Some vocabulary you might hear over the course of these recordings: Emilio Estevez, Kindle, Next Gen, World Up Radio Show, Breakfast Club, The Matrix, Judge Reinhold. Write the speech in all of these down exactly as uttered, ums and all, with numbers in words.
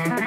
Uh-huh.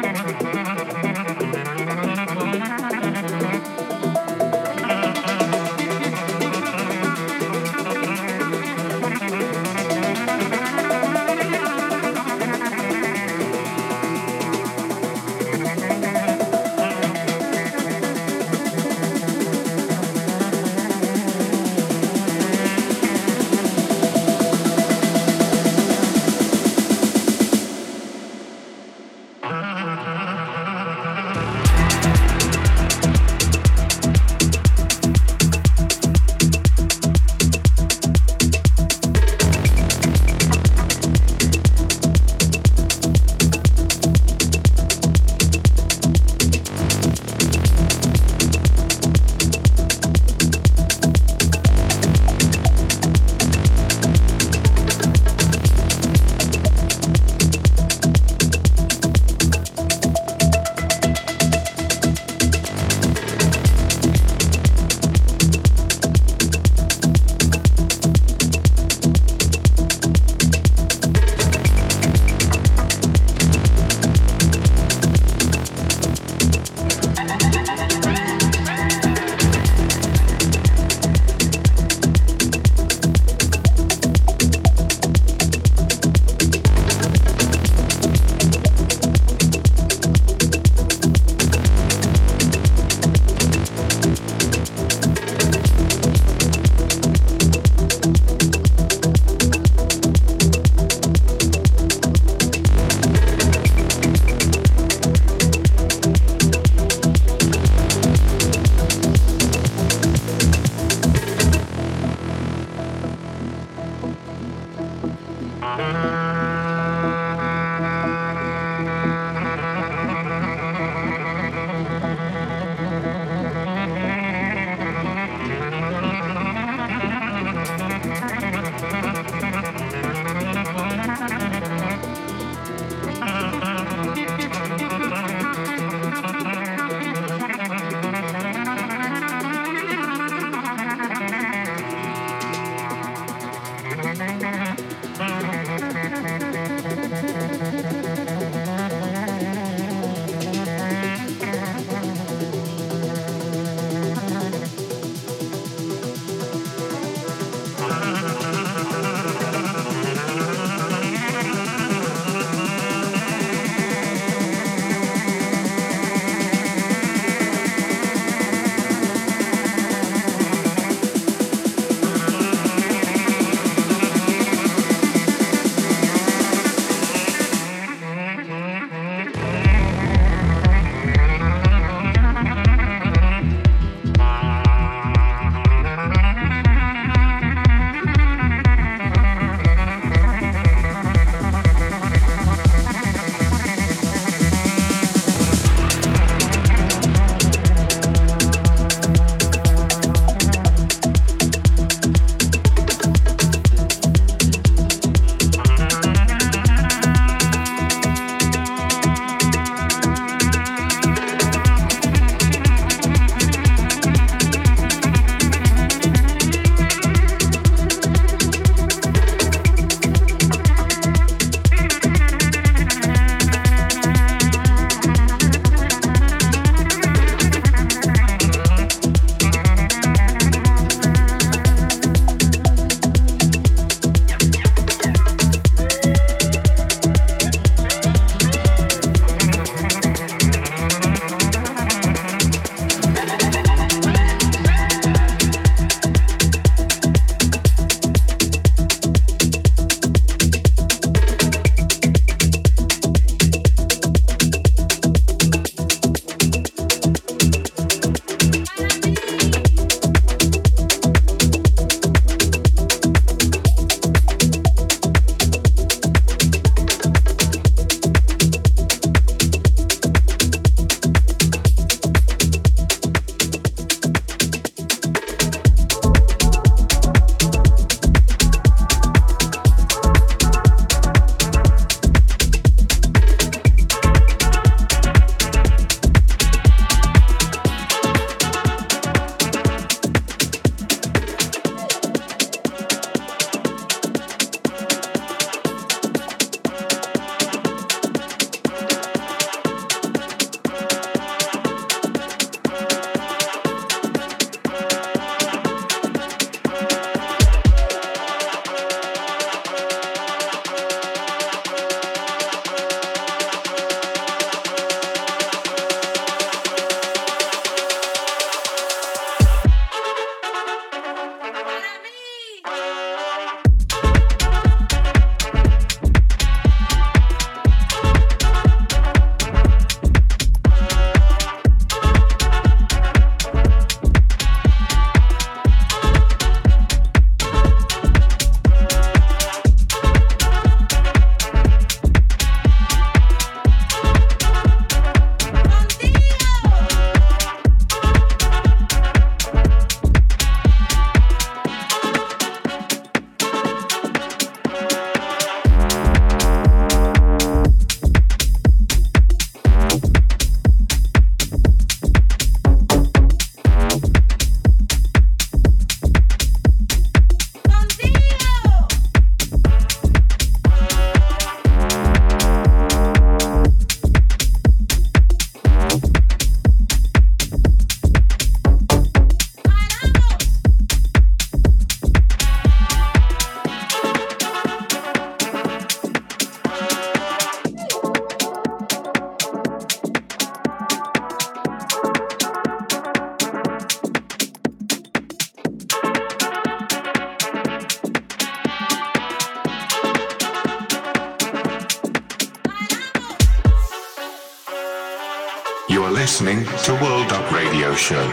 You are listening to World Up Radio Show.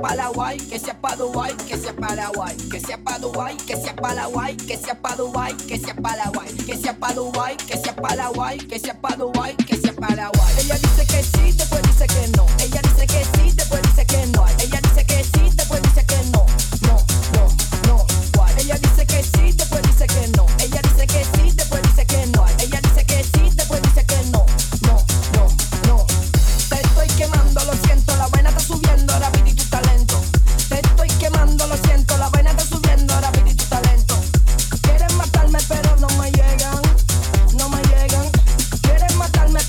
para Dubái, que sea para Dubái, que sea para Dubái, que sea para Dubái, que sea para Dubái, que sea para Dubái, que sea para Dubái, que sea para Dubái, que sea para Dubái, que sea para Dubái, que sea para Dubái. Ella dice que sí, después dice que no. Ella dice que sí, después dice que no. Ella dice que sí, después dice que no. No, no, no. Ella dice que sí, después dice que no. Ella dice que sí, después dice que no. Ella dice que sí, después dice que no. No, no, no. Te estoy quemando, lo siento, la vaina está subiendo, rápido y tu talento. Te estoy quemando, lo siento, la vaina está subiendo, rápido y tu talento. Quieren matarme, pero no me llegan, no me llegan. Quieren matarme.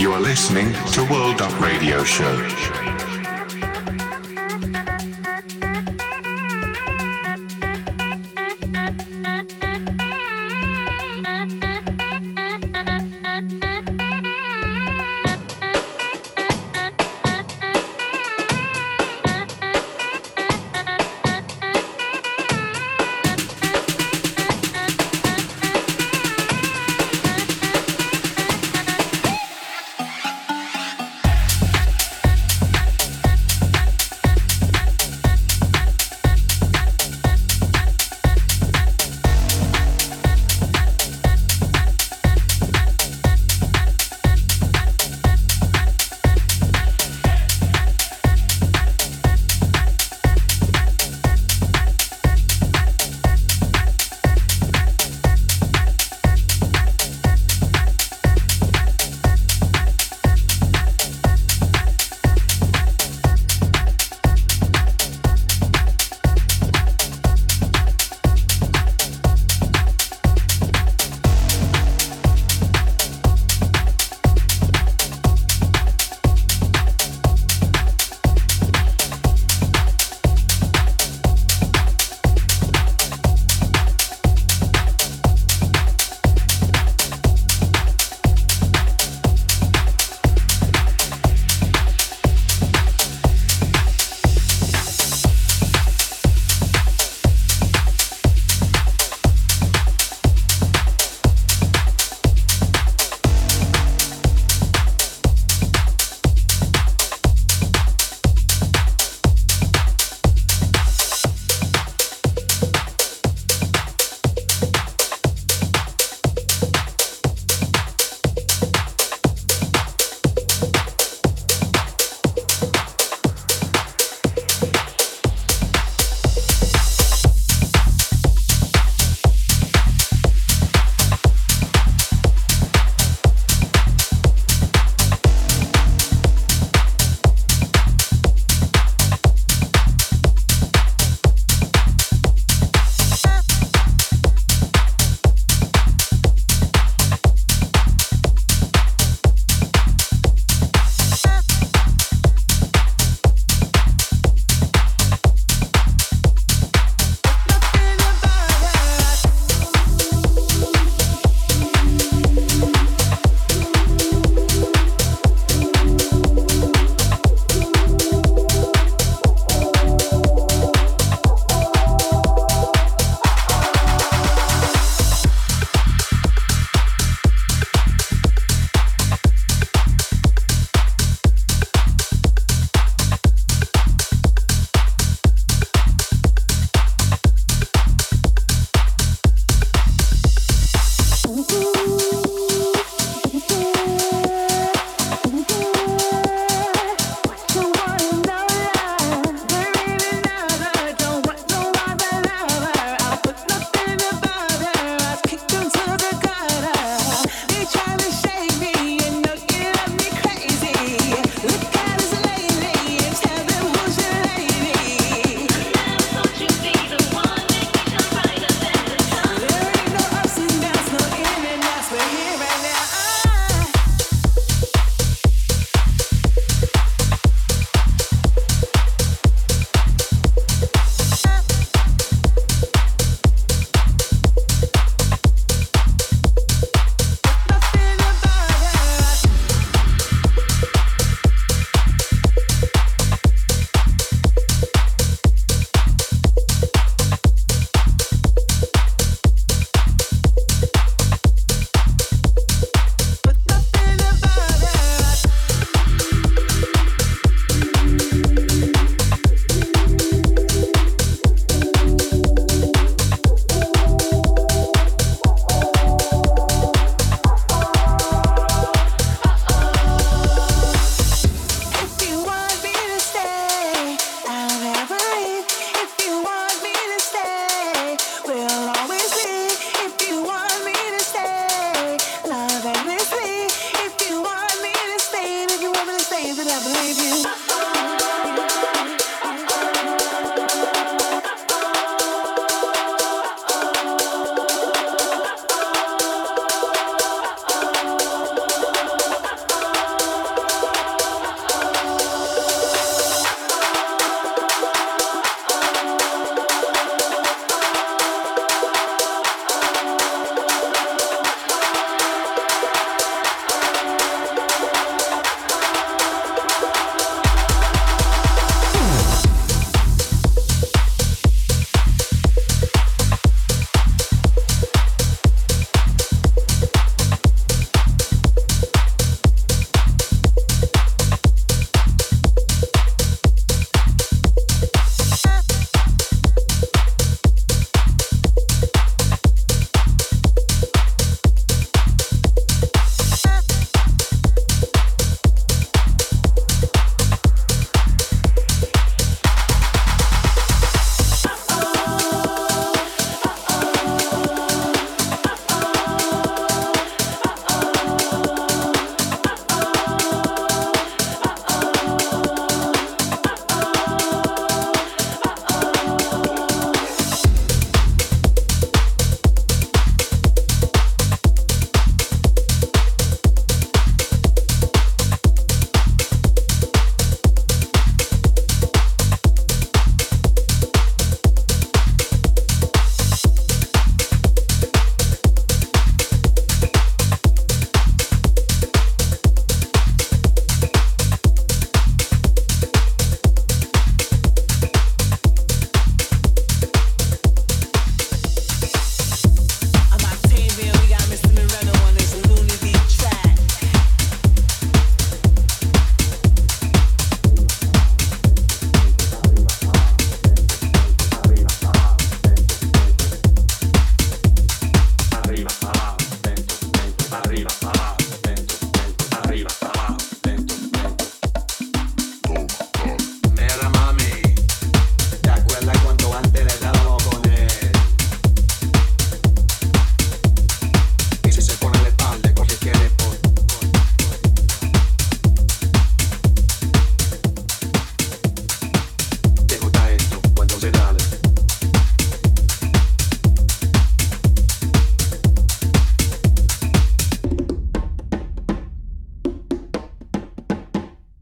You are listening to World Up Radio Show.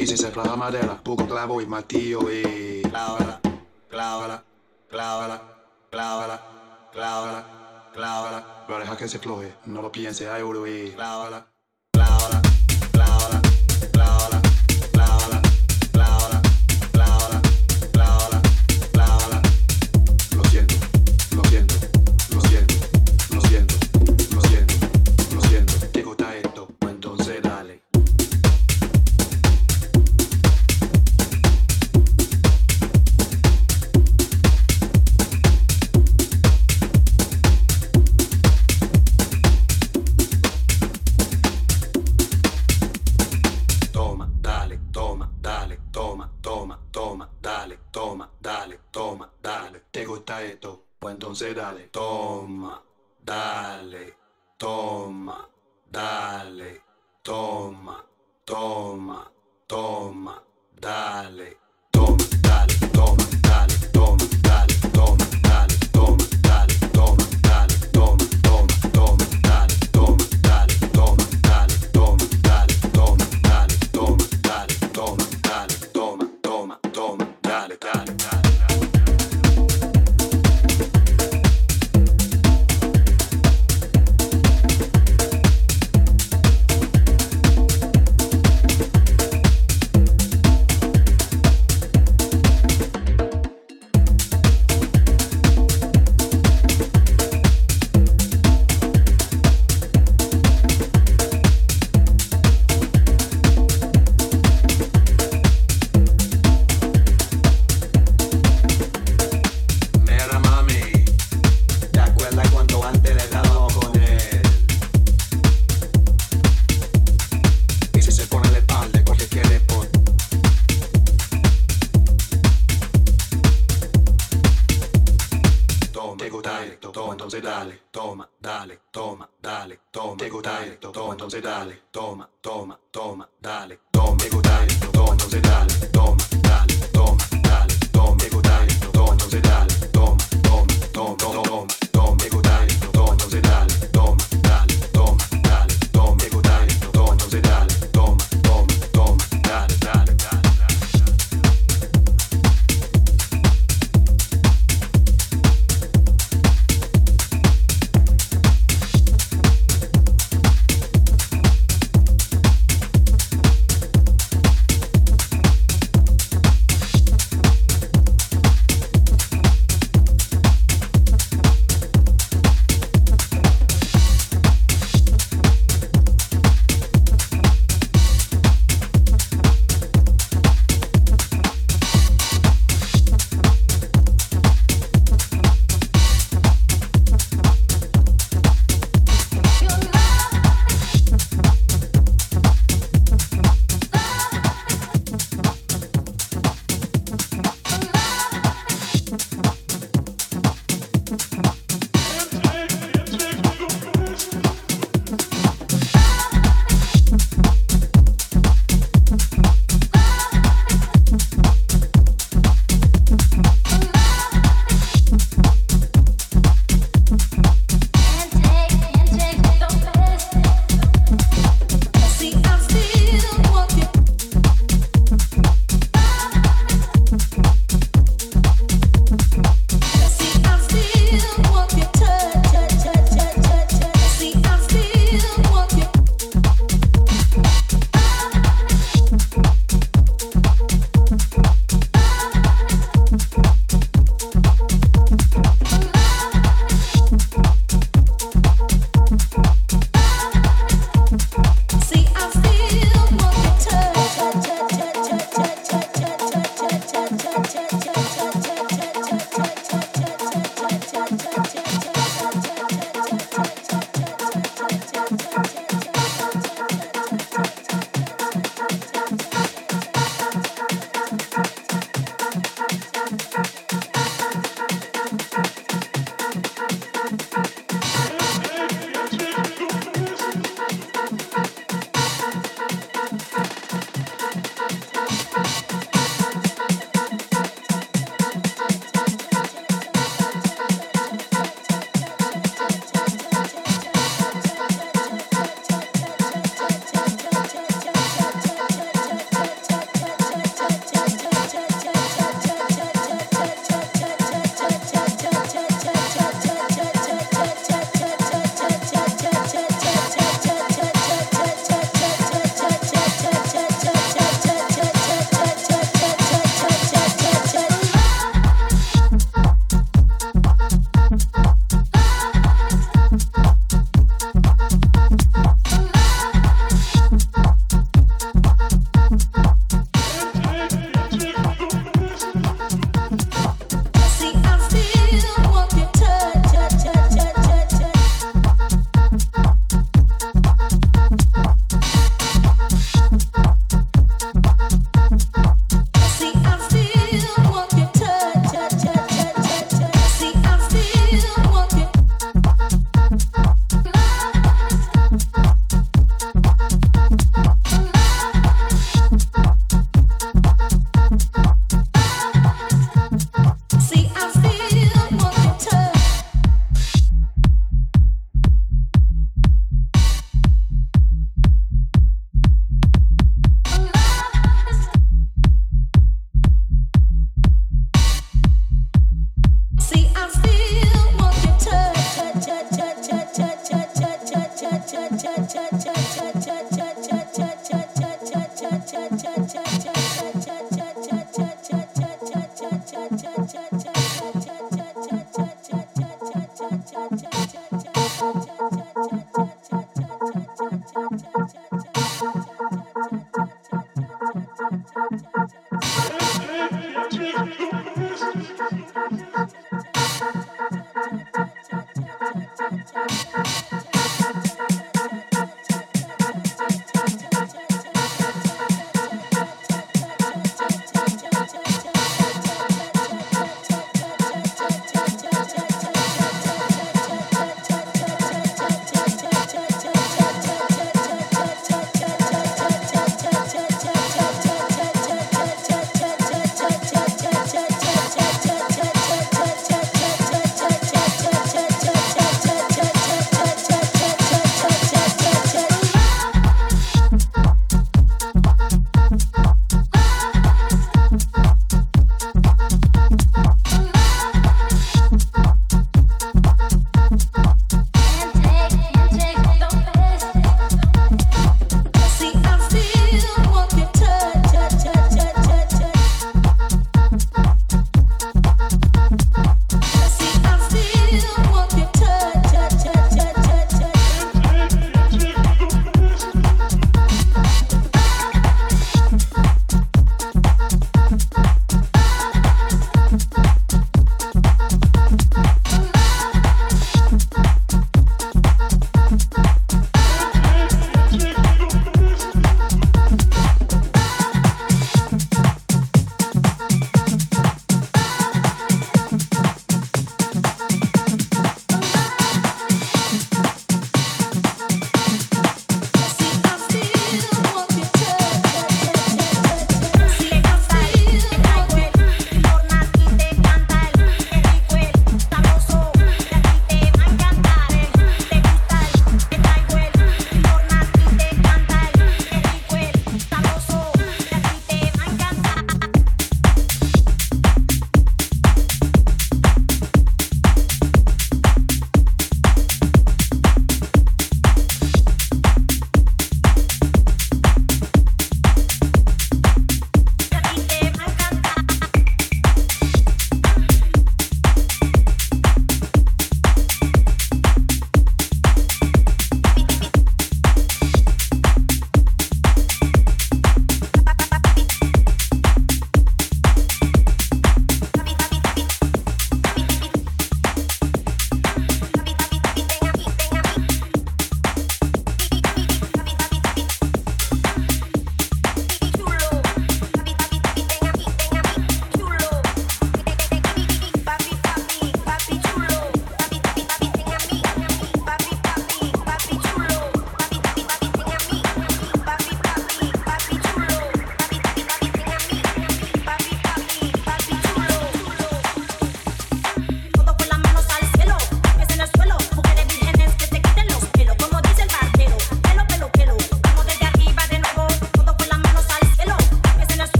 y si se clava madera, poco clavo y martillo y clávala, clávala, clávala, clávala, clávala, clávala, no deja que se floje, no lo piense, hay oro y clávala, clávala, clávala, clávala. Entonces dale, toma, dale, toma, dale, toma, toma, toma, dale, toma, dale, toma, dale, toma, dale, toma, dale, toma, dale, toma, dale, toma, toma, toma, dale, toma, dale, toma, dale, toma, dale, toma, dale, toma, dale, toma, dale, toma, toma, toma, dale, dale, dale.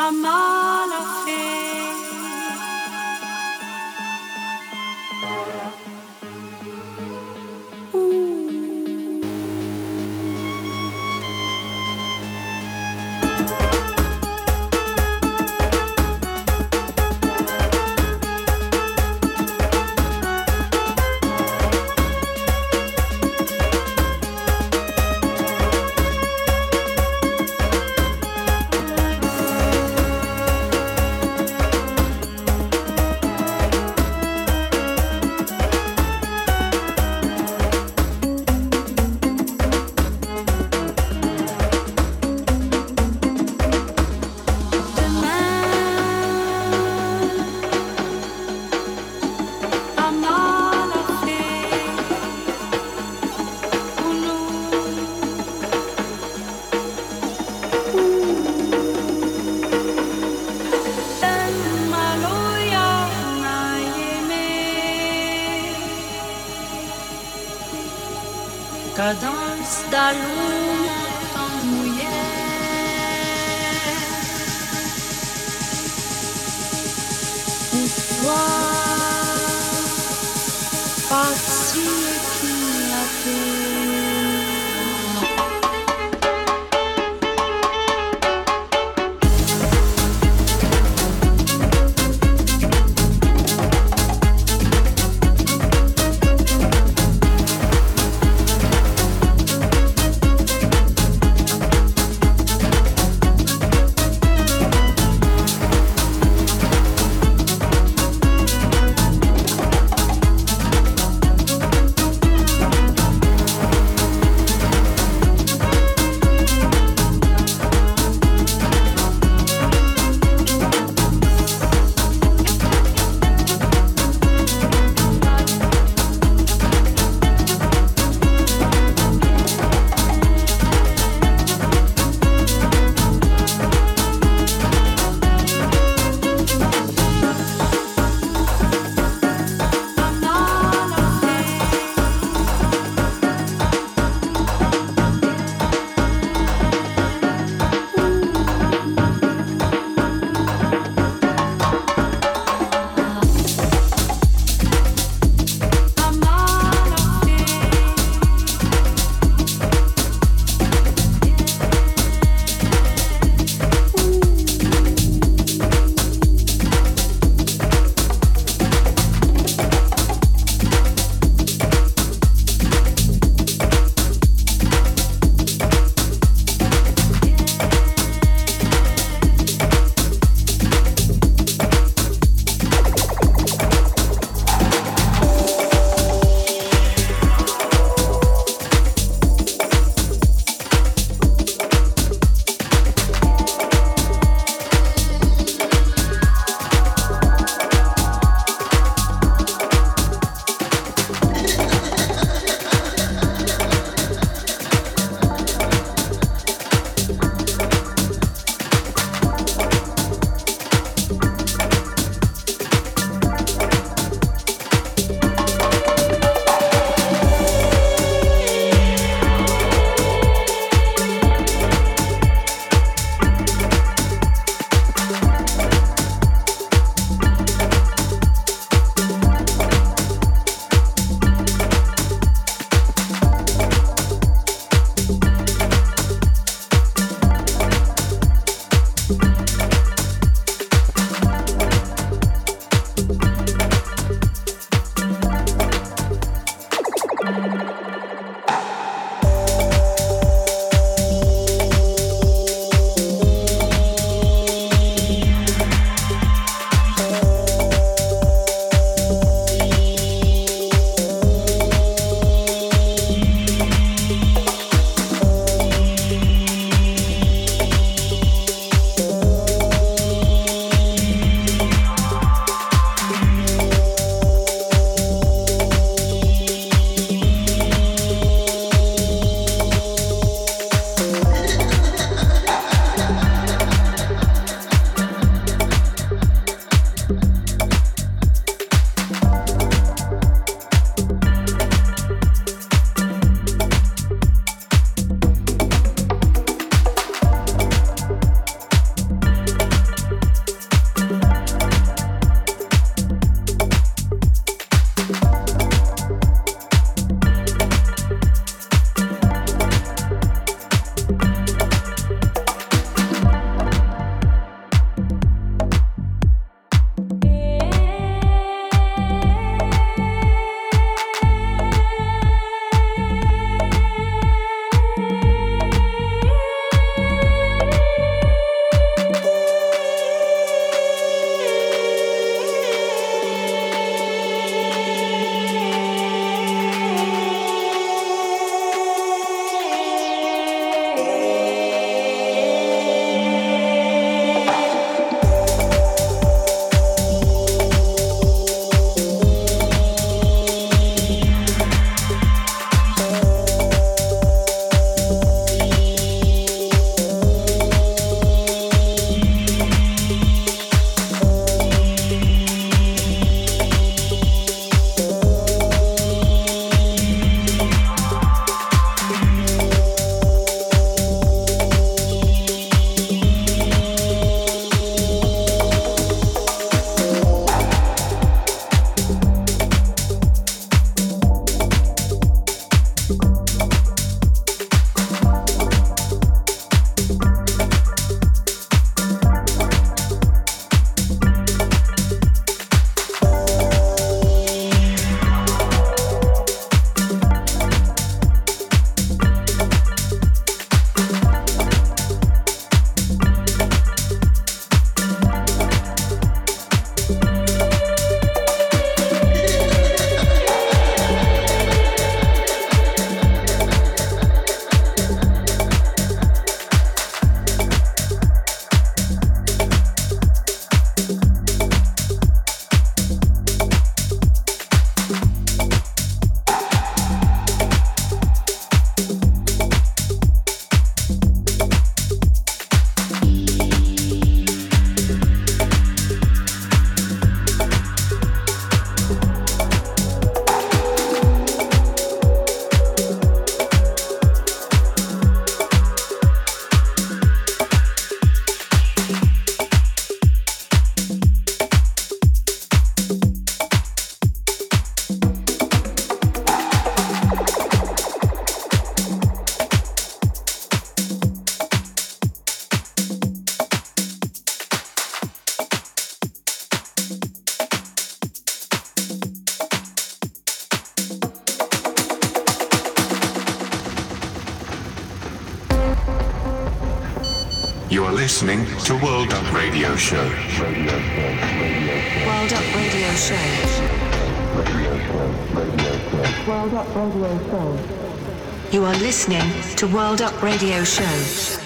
I'm all of it. Cadence da luna tão mulher, o toi passe qui a fait. You are listening to World Up Radio Show. World Up Radio Show. World Up Radio Show. You are listening to World Up Radio Show.